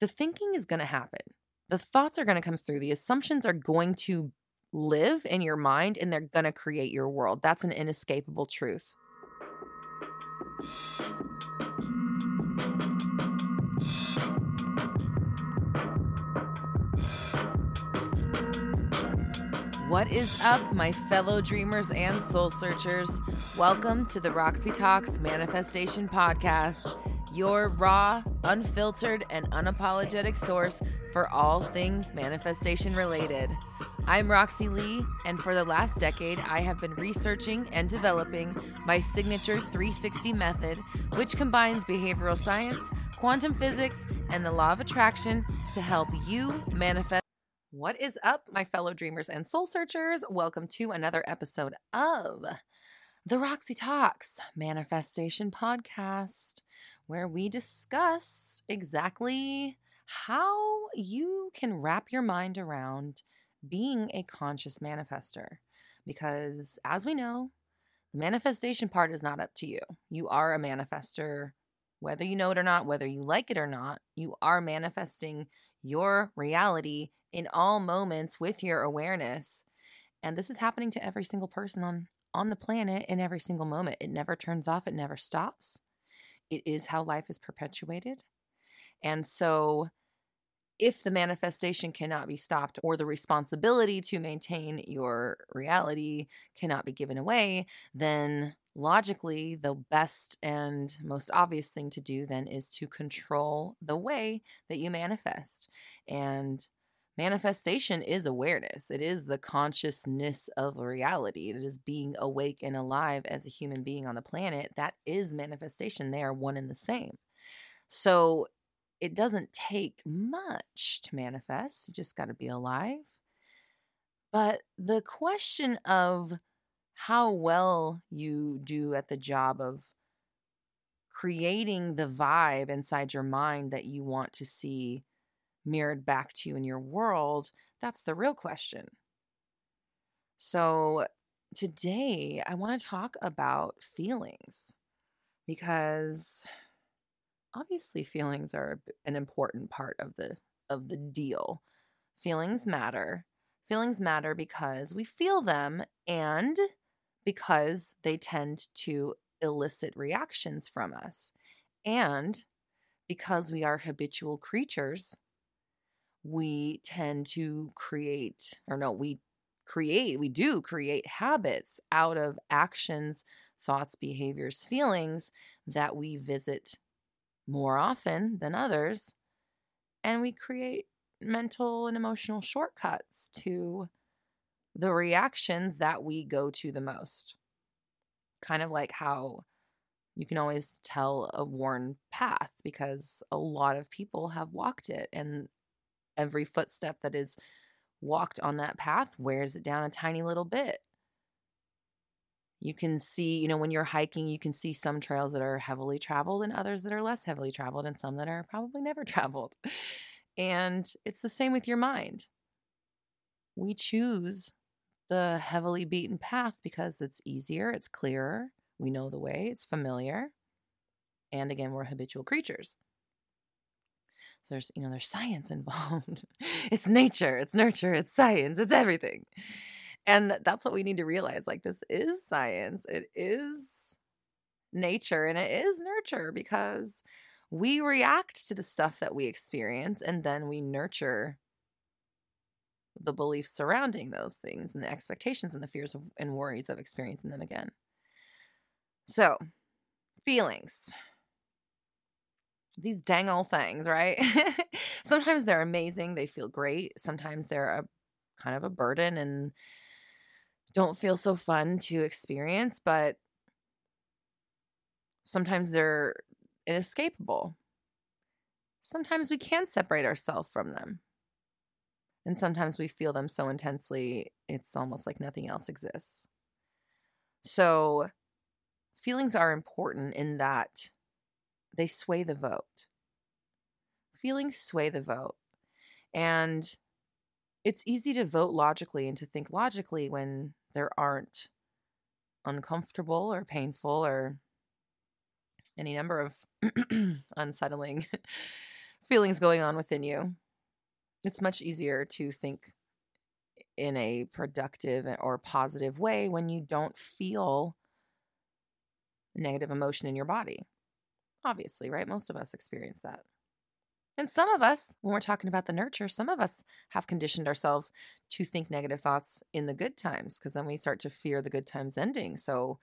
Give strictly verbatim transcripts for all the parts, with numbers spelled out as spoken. the thinking is going to happen. The thoughts are going to come through. The assumptions are going to live in your mind, and they're going to create your world. That's an inescapable truth. What is up, my fellow dreamers and soul searchers? Welcome to the Roxy Talks Manifestation Podcast, your raw, unfiltered, and unapologetic source for all things manifestation related. I'm Roxy Lee, and for the last decade, I have been researching and developing my signature three sixty method, which combines behavioral science, quantum physics, and the law of attraction to help you manifest. What is up, my fellow dreamers and soul searchers? Welcome to another episode of the Roxy Talks Manifestation Podcast, where we discuss exactly how you can wrap your mind around being a conscious manifester. Because as we know, the manifestation part is not up to you. You are a manifester, whether you know it or not, whether you like it or not. You are manifesting your reality in all moments with your awareness. And this is happening to every single person on on the planet in every single moment. It never turns off. It never stops. It is how life is perpetuated. And so if the manifestation cannot be stopped, or the responsibility to maintain your reality cannot be given away, then logically the best and most obvious thing to do then is to control the way that you manifest. And manifestation is awareness. It is the consciousness of reality. It is being awake and alive as a human being on the planet. That is manifestation. They are one and the same. So it doesn't take much to manifest. You just got to be alive. But the question of how well you do at the job of creating the vibe inside your mind that you want to see mirrored back to you in your world, that's the real question. So today I want to talk about feelings, because obviously feelings are an important part of the of the deal. Feelings matter. Feelings matter because we feel them, and because they tend to elicit reactions from us, and because we are habitual creatures. We tend to create, or no, we create, we do create habits out of actions, thoughts, behaviors, feelings that we visit more often than others. And we create mental and emotional shortcuts to the reactions that we go to the most. Kind of like how you can always tell a worn path because a lot of people have walked it, and every footstep that is walked on that path wears it down a tiny little bit. You can see, you know, when you're hiking, you can see some trails that are heavily traveled and others that are less heavily traveled, and some that are probably never traveled. And it's the same with your mind. We choose the heavily beaten path because it's easier, it's clearer, we know the way, it's familiar. And again, we're habitual creatures. So there's, you know, there's science involved. It's nature, it's nurture, it's science, it's everything. And that's what we need to realize. Like, this is science, it is nature, and it is nurture, because we react to the stuff that we experience, and then we nurture the beliefs surrounding those things, and the expectations and the fears of, and worries of experiencing them again. So, feelings. These dang old things, right? Sometimes they're amazing. They feel great. Sometimes they're a kind of a burden and don't feel so fun to experience, but sometimes they're inescapable. Sometimes we can separate ourselves from them. And sometimes we feel them so intensely, it's almost like nothing else exists. So feelings are important in that they sway the vote. Feelings sway the vote. And it's easy to vote logically and to think logically when there aren't uncomfortable or painful or any number of unsettling feelings going on within you, it's much easier to think in a productive or positive way when you don't feel negative emotion in your body. Obviously, right? Most of us experience that. And some of us, when we're talking about the nurture, some of us have conditioned ourselves to think negative thoughts in the good times, because then we start to fear the good times ending. So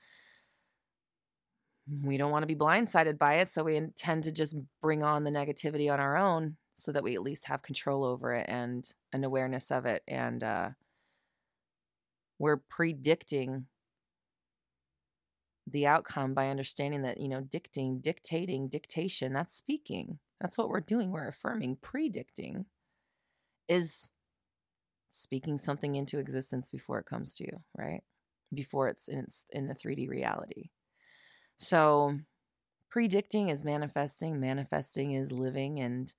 we don't want to be blindsided by it, so we intend to just bring on the negativity on our own so that we at least have control over it and an awareness of it. And uh, we're predicting the outcome by understanding that, you know, dicting, dictating, dictation, that's speaking. That's what we're doing. We're affirming. Predicting is speaking something into existence before it comes to you, right? Before it's in, it's in the three D reality. So predicting is manifesting. Manifesting is living and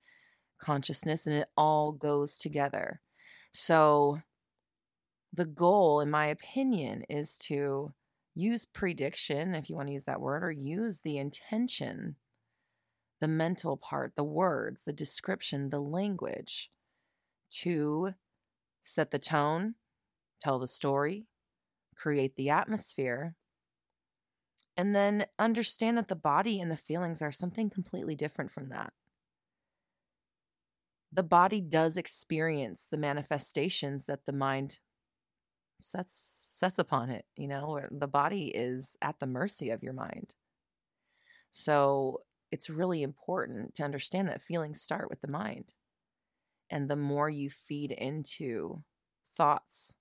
consciousness, and it all goes together. So the goal, in my opinion, is to use prediction, if you want to use that word, or use the intention, the mental part, the words, the description, the language to set the tone, tell the story, create the atmosphere, and then understand that the body and the feelings are something completely different from that. The body does experience the manifestations that the mind sets sets upon it. You know, the body is at the mercy of your mind. So it's really important to understand that feelings start with the mind. And the more you feed into thoughts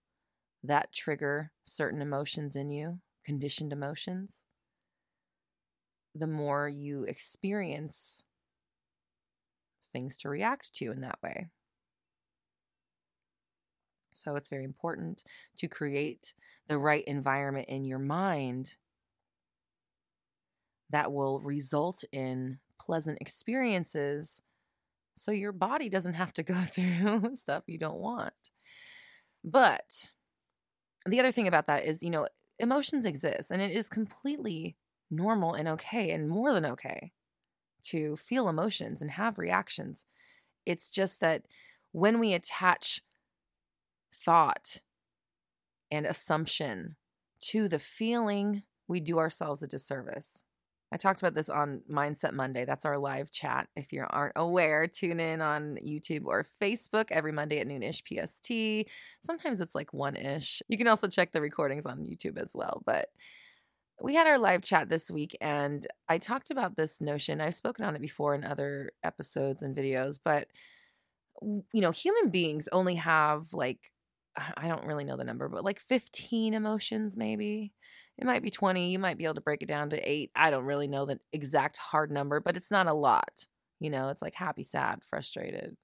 that trigger certain emotions in you, conditioned emotions, the more you experience things to react to in that way. So it's very important to create the right environment in your mind that will result in pleasant experiences, so your body doesn't have to go through stuff you don't want. But the other thing about that is, you know, emotions exist, and it is completely normal and okay, and more than okay, to feel emotions and have reactions. It's just that when we attach thought and assumption to the feeling, we do ourselves a disservice. I talked about this on Mindset Monday. That's our live chat. If you aren't aware, tune in on YouTube or Facebook every Monday at noon-ish P S T. Sometimes it's like one-ish. You can also check the recordings on YouTube as well. But we had our live chat this week, and I talked about this notion. I've spoken on it before in other episodes and videos, but, you know, human beings only have like, I don't really know the number, but like fifteen emotions maybe. It might be twenty. You might be able to break it down to eight. I don't really know the exact hard number, but it's not a lot. You know, it's like happy, sad, frustrated,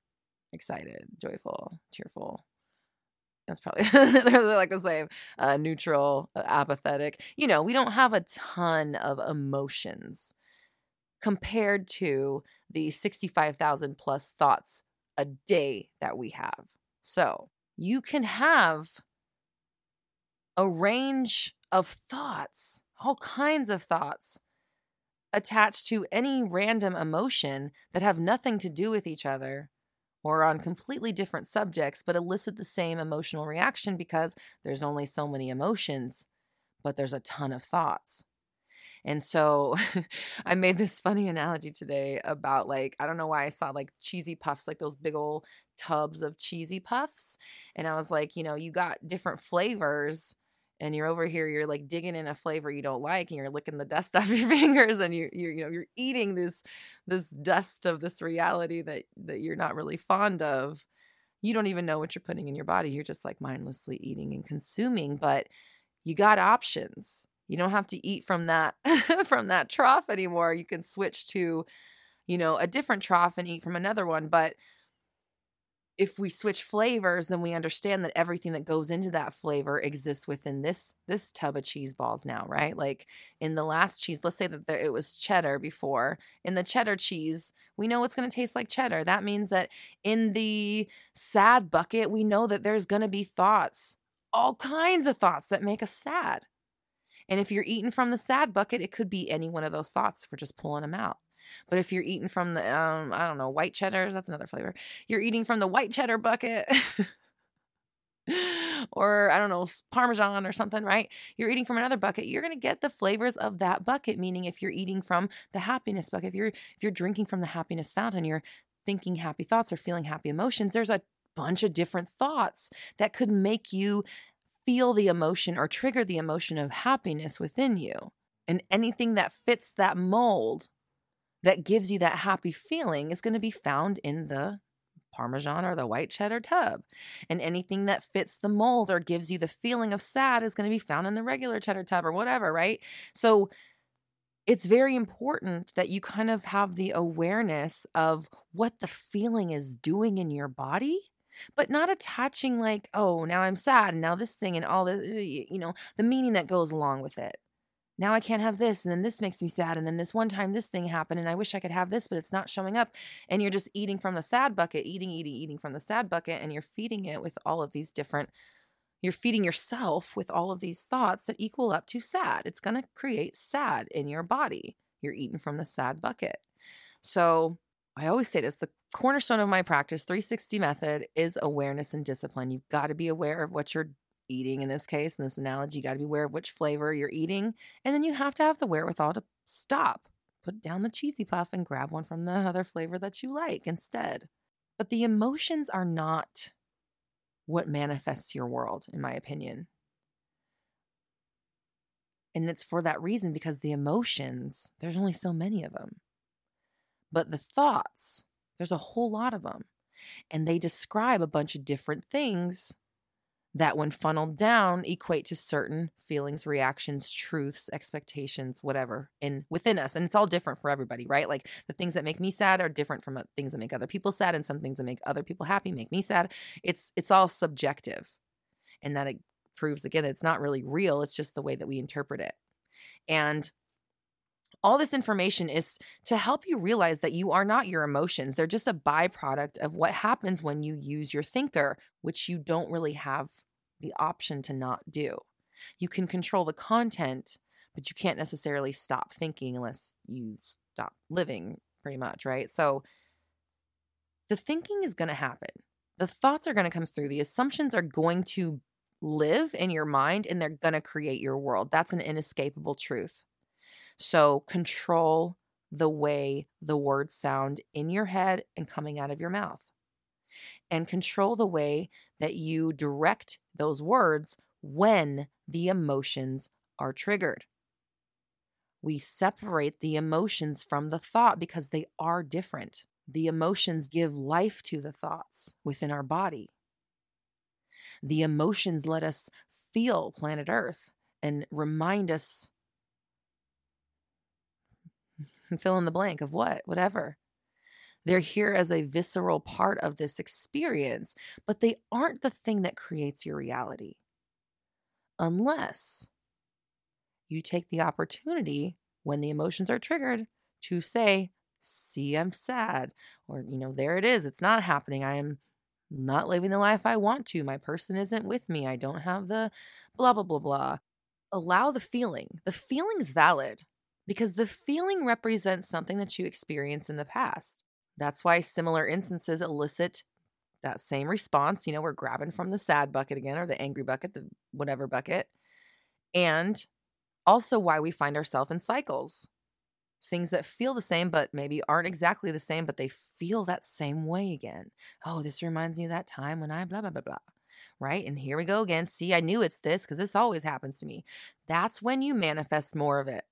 excited, joyful, cheerful. That's probably they're like the same. Uh, neutral, apathetic. You know, we don't have a ton of emotions compared to the sixty-five thousand plus thoughts a day that we have. So you can have a range of thoughts, all kinds of thoughts attached to any random emotion that have nothing to do with each other or on completely different subjects, but elicit the same emotional reaction because there's only so many emotions, but there's a ton of thoughts. And so I made this funny analogy today about, like, I don't know why I saw like cheesy puffs, like those big old tubs of cheesy puffs. And I was like, you know, you got different flavors and you're over here, you're like digging in a flavor you don't like and you're licking the dust off your fingers and you you you know, you're eating this this dust of this reality that that you're not really fond of. You don't even know what you're putting in your body. You're just like mindlessly eating and consuming, but you got options. You don't have to eat from that from that trough anymore. You can switch to, you know, a different trough and eat from another one. But if we switch flavors, then we understand that everything that goes into that flavor exists within this this tub of cheese balls now, right? Like in the last cheese, let's say that there, it was cheddar before. In the cheddar cheese, we know it's going to taste like cheddar. That means that in the sad bucket, we know that there's going to be thoughts, all kinds of thoughts that make us sad. And if you're eating from the sad bucket, it could be any one of those thoughts. We're just pulling them out. But if you're eating from the, um, I don't know, white cheddar, that's another flavor. You're eating from the white cheddar bucket or I don't know, Parmesan or something, right? You're eating from another bucket. You're going to get the flavors of that bucket. Meaning if you're eating from the happiness bucket, if you're, if you're drinking from the happiness fountain, you're thinking happy thoughts or feeling happy emotions. There's a bunch of different thoughts that could make you feel the emotion or trigger the emotion of happiness within you. And anything that fits that mold that gives you that happy feeling is going to be found in the Parmesan or the white cheddar tub. And anything that fits the mold or gives you the feeling of sad is going to be found in the regular cheddar tub or whatever, right? So it's very important that you kind of have the awareness of what the feeling is doing in your body, but not attaching like, oh, now I'm sad and now this thing and all this, you know, the meaning that goes along with it. Now I can't have this, and then this makes me sad, and then this one time this thing happened, and I wish I could have this, but it's not showing up, and you're just eating from the sad bucket, eating, eating, eating from the sad bucket, and you're feeding it with all of these different, you're feeding yourself with all of these thoughts that equal up to sad. It's going to create sad in your body. You're eating from the sad bucket. So I always say this, the cornerstone of my practice, three sixty method, is awareness and discipline. You've got to be aware of what you're eating in this case, in this analogy, you got to be aware of which flavor you're eating. And then you have to have the wherewithal to stop, put down the cheesy puff and grab one from the other flavor that you like instead. But the emotions are not what manifests your world, in my opinion. And it's for that reason, because the emotions, there's only so many of them. But the thoughts, there's a whole lot of them. And they describe a bunch of different things that when funneled down equate to certain feelings, reactions, truths, expectations, whatever in within us. And it's all different for everybody, right? Like the things that make me sad are different from things that make other people sad, and some things that make other people happy make me sad. It's it's all subjective. And that it proves, again, it's not really real. It's just the way that we interpret it. And all this information is to help you realize that you are not your emotions. They're just a byproduct of what happens when you use your thinker, which you don't really have the option to not do. You can control the content, but you can't necessarily stop thinking unless you stop living, pretty much, right? So the thinking is going to happen. The thoughts are going to come through. The assumptions are going to live in your mind, and they're going to create your world. That's an inescapable truth. So control the way the words sound in your head and coming out of your mouth, and control the way that you direct those words when the emotions are triggered. We separate the emotions from the thought because they are different. The emotions give life to the thoughts within our body. The emotions let us feel planet Earth and remind us and fill in the blank of what, whatever. They're here as a visceral part of this experience, but they aren't the thing that creates your reality. Unless you take the opportunity when the emotions are triggered to say, see, I'm sad, or, you know, there it is. It's not happening. I am not living the life I want to. My person isn't with me. I don't have the blah, blah, blah, blah. Allow the feeling. The feeling's valid. Because the feeling represents something that you experienced in the past. That's why similar instances elicit that same response. You know, we're grabbing from the sad bucket again, or the angry bucket, the whatever bucket. And also why we find ourselves in cycles. Things that feel the same, but maybe aren't exactly the same, but they feel that same way again. Oh, this reminds me of that time when I blah, blah, blah, blah. Right? And here we go again. See, I knew it's this because this always happens to me. That's when you manifest more of it.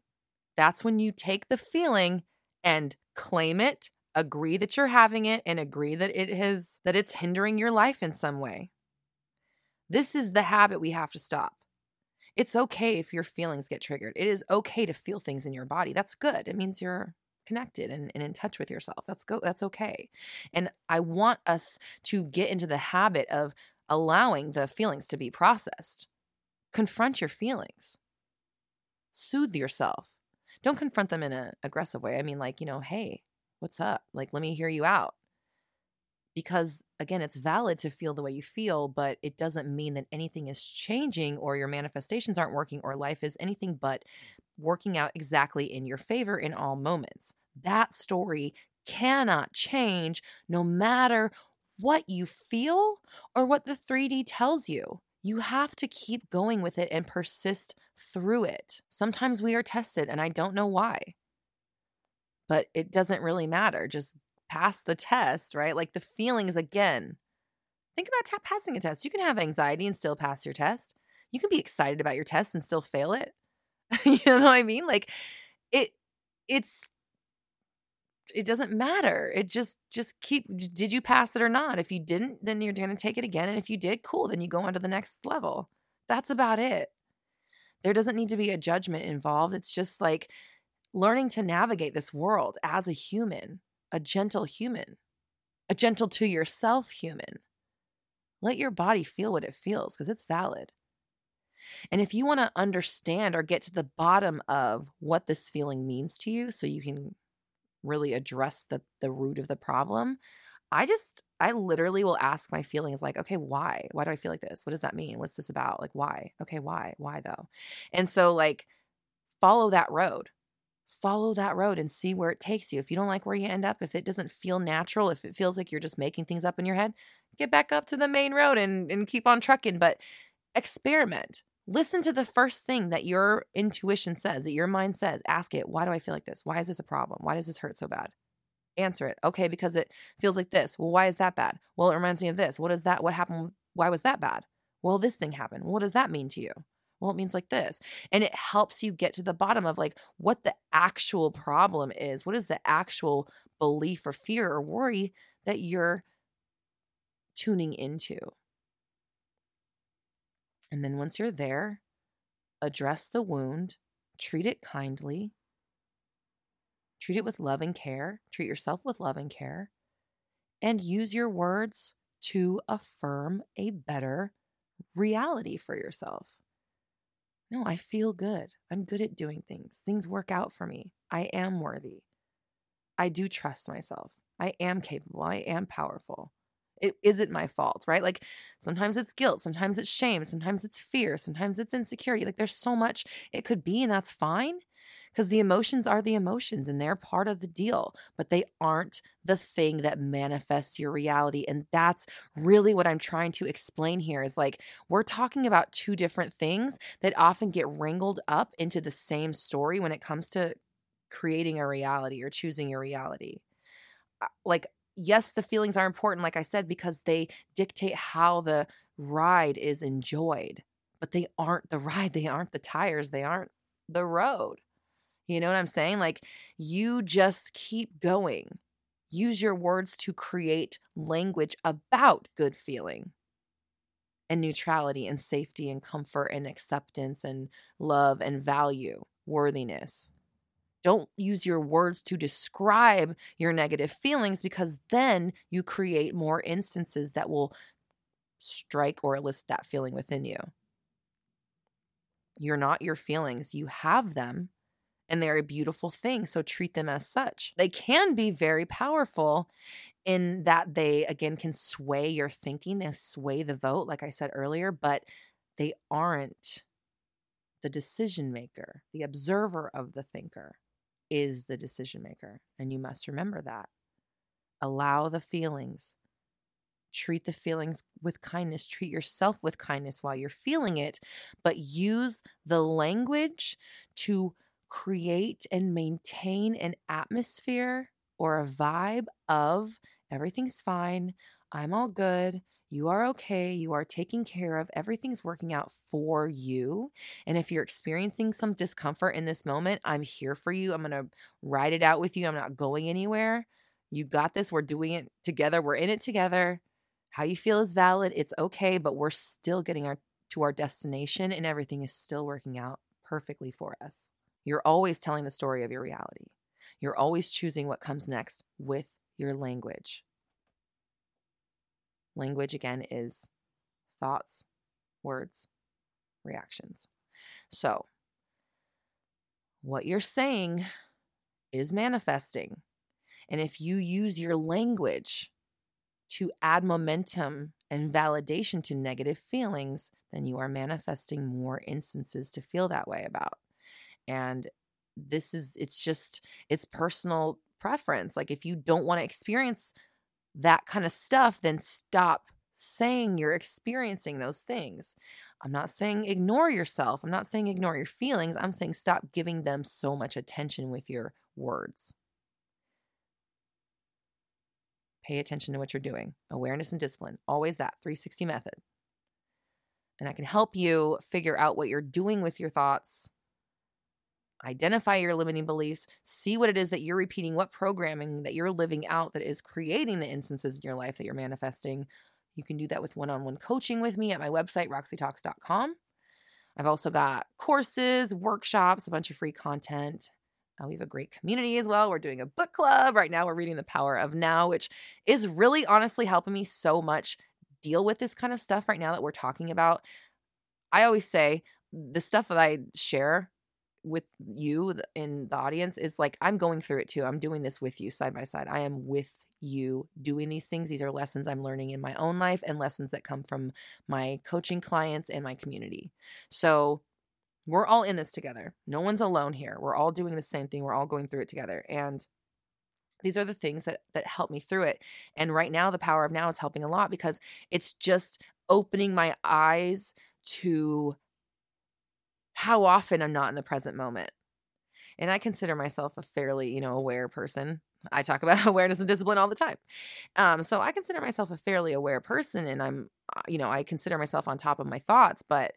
That's when you take the feeling and claim it, agree that you're having it, and agree that it has, that it's hindering your life in some way. This is the habit we have to stop. It's okay if your feelings get triggered. It is okay to feel things in your body. That's good. It means you're connected and, and in touch with yourself. That's go. That's okay. And I want us to get into the habit of allowing the feelings to be processed. Confront your feelings. Soothe yourself. Don't confront them in an aggressive way. I mean, like, you know, hey, what's up? Like, let me hear you out. Because, again, it's valid to feel the way you feel, but it doesn't mean that anything is changing or your manifestations aren't working or life is anything but working out exactly in your favor in all moments. That story cannot change no matter what you feel or what the three D tells you. You have to keep going with it and persist through it. Sometimes we are tested, and I don't know why, but it doesn't really matter. Just pass the test, right? Like the feelings, again, think about t- passing a test. You can have anxiety and still pass your test. You can be excited about your test and still fail it. You know what I mean? Like it, it's, it doesn't matter. It just, just keep, did you pass it or not? If you didn't, then you're going to take it again. And if you did, cool. Then you go on to the next level. That's about it. There doesn't need to be a judgment involved. It's just like learning to navigate this world as a human, a gentle human, a gentle to yourself human. Let your body feel what it feels because it's valid. And if you want to understand or get to the bottom of what this feeling means to you so you can really address the the root of the problem, I just, I literally will ask my feelings like, okay, why? Why do I feel like this? What does that mean? What's this about? Like, why? Okay, why? Why though? And so like, follow that road. Follow that road and see where it takes you. If you don't like where you end up, if it doesn't feel natural, if it feels like you're just making things up in your head, get back up to the main road and, and keep on trucking. But experiment. Listen to the first thing that your intuition says, that your mind says. Ask it, why do I feel like this? Why is this a problem? Why does this hurt so bad? Answer it. Okay, because it feels like this. Well, why is that bad? Well, it reminds me of this. What is that? What happened? Why was that bad? Well, this thing happened. What does that mean to you? Well, it means like this. And it helps you get to the bottom of like what the actual problem is. What is the actual belief or fear or worry that you're tuning into? And then once you're there, address the wound, treat it kindly, treat it with love and care, treat yourself with love and care, and use your words to affirm a better reality for yourself. No, I feel good. I'm good at doing things. Things work out for me. I am worthy. I do trust myself. I am capable. I am powerful. It isn't my fault, right? Like sometimes it's guilt, sometimes it's shame, sometimes it's fear, sometimes it's insecurity. Like there's so much it could be, and that's fine because the emotions are the emotions and they're part of the deal, but they aren't the thing that manifests your reality. And that's really what I'm trying to explain here is like we're talking about two different things that often get wrangled up into the same story when it comes to creating a reality or choosing your reality. Like, yes, the feelings are important, like I said, because they dictate how the ride is enjoyed, but they aren't the ride. They aren't the tires. They aren't the road. You know what I'm saying? Like you just keep going. Use your words to create language about good feeling and neutrality and safety and comfort and acceptance and love and value, worthiness. Don't use your words to describe your negative feelings because then you create more instances that will strike or elicit that feeling within you. You're not your feelings. You have them, and they're a beautiful thing, so treat them as such. They can be very powerful in that they, again, can sway your thinking. They sway the vote, like I said earlier, but they aren't the decision maker. The observer of the thinker is the decision maker. And you must remember that. Allow the feelings. Treat the feelings with kindness. Treat yourself with kindness while you're feeling it, but use the language to create and maintain an atmosphere or a vibe of everything's fine, I'm all good, you are okay, you are taken care of, everything's working out for you. And if you're experiencing some discomfort in this moment, I'm here for you. I'm going to ride it out with you. I'm not going anywhere. You got this. We're doing it together. We're in it together. How you feel is valid. It's okay, but we're still getting our, to our destination and everything is still working out perfectly for us. You're always telling the story of your reality. You're always choosing what comes next with your language. Language, again, is thoughts, words, reactions. So what you're saying is manifesting. And if you use your language to add momentum and validation to negative feelings, then you are manifesting more instances to feel that way about. And this is, it's just, it's personal preference. Like if you don't want to experience that kind of stuff, then stop saying you're experiencing those things. I'm not saying ignore yourself. I'm not saying ignore your feelings. I'm saying stop giving them so much attention with your words. Pay attention to what you're doing. Awareness and discipline. Always that three sixty method. And I can help you figure out what you're doing with your thoughts. Identify your limiting beliefs. See what it is that you're repeating, what programming that you're living out that is creating the instances in your life that you're manifesting. You can do that with one on one coaching with me at my website, roxy talks dot com. I've also got courses, workshops, a bunch of free content. Uh, we have a great community as well. We're doing a book club. Right now we're reading The Power of Now, which is really honestly helping me so much deal with this kind of stuff right now that we're talking about. I always say the stuff that I share with you in the audience is like, I'm going through it too. I'm doing this with you side by side. I am with you doing these things. These are lessons I'm learning in my own life and lessons that come from my coaching clients and my community. So we're all in this together. No one's alone here. We're all doing the same thing. We're all going through it together. And these are the things that that help me through it. And right now, The Power of Now is helping a lot because it's just opening my eyes to how often I'm not in the present moment. And I consider myself a fairly, you know, aware person. I talk about awareness and discipline all the time. Um, so I consider myself a fairly aware person, and I'm, you know, I consider myself on top of my thoughts, but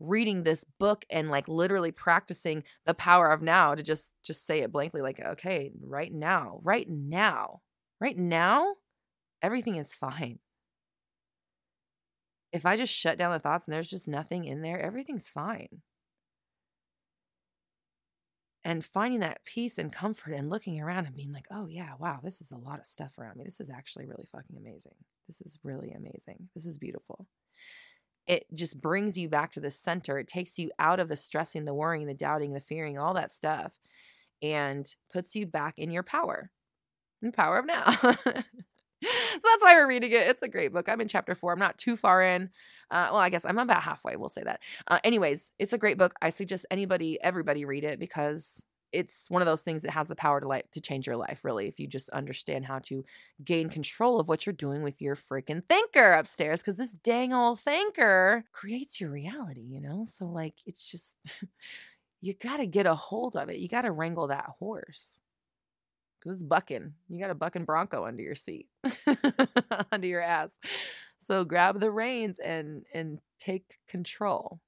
reading this book and like literally practicing the power of now to just, just say it blankly, like, okay, right now, right now, right now, everything is fine. If I just shut down the thoughts and there's just nothing in there, everything's fine. And finding that peace and comfort and looking around and being like, oh yeah, wow, this is a lot of stuff around me. This is actually really fucking amazing. This is really amazing. This is beautiful. It just brings you back to the center. It takes you out of the stressing, the worrying, the doubting, the fearing, all that stuff, and puts you back in your power, in the power of now. So that's why we're reading it. It's a great book. I'm in chapter four. I'm not too far in. Uh, well, I guess I'm about halfway. We'll say that. Uh, anyways, it's a great book. I suggest anybody, everybody read it because it's one of those things that has the power to life, to change your life, really, if you just understand how to gain control of what you're doing with your freaking thinker upstairs, because this dang old thinker creates your reality, you know? So, like, it's just, you got to get a hold of it. You got to wrangle that horse because it's bucking. You got a bucking bronco under your seat, under your ass. So grab the reins and and take control.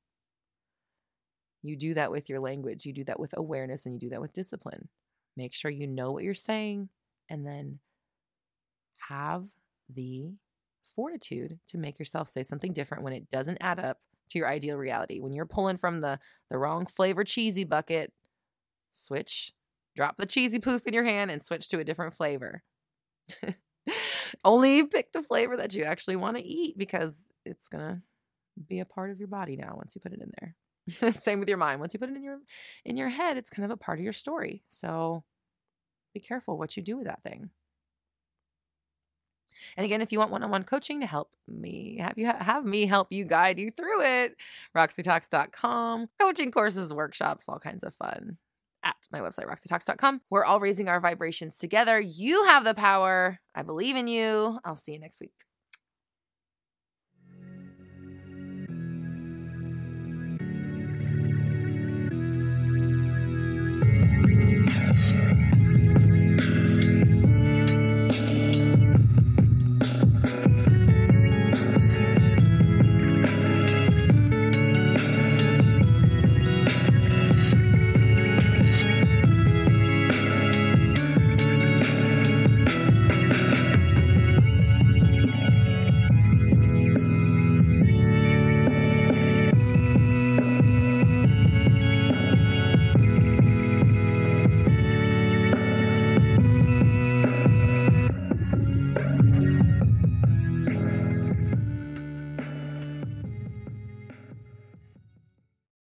You do that with your language. You do that with awareness, and you do that with discipline. Make sure you know what you're saying, and then have the fortitude to make yourself say something different when it doesn't add up to your ideal reality. When you're pulling from the, the wrong flavor cheesy bucket, switch, drop the cheesy poof in your hand and switch to a different flavor. Only pick the flavor that you actually want to eat because it's going to be a part of your body now once you put it in there. Same with your mind. Once you put it in your in your head, it's kind of a part of your story. So be careful what you do with that thing. And again, if you want one on one coaching to help me, have you have me help you guide you through it, roxy talks dot com, coaching courses, workshops, all kinds of fun at my website, roxy talks dot com. We're all raising our vibrations together. You have the power. I believe in you. I'll see you next week.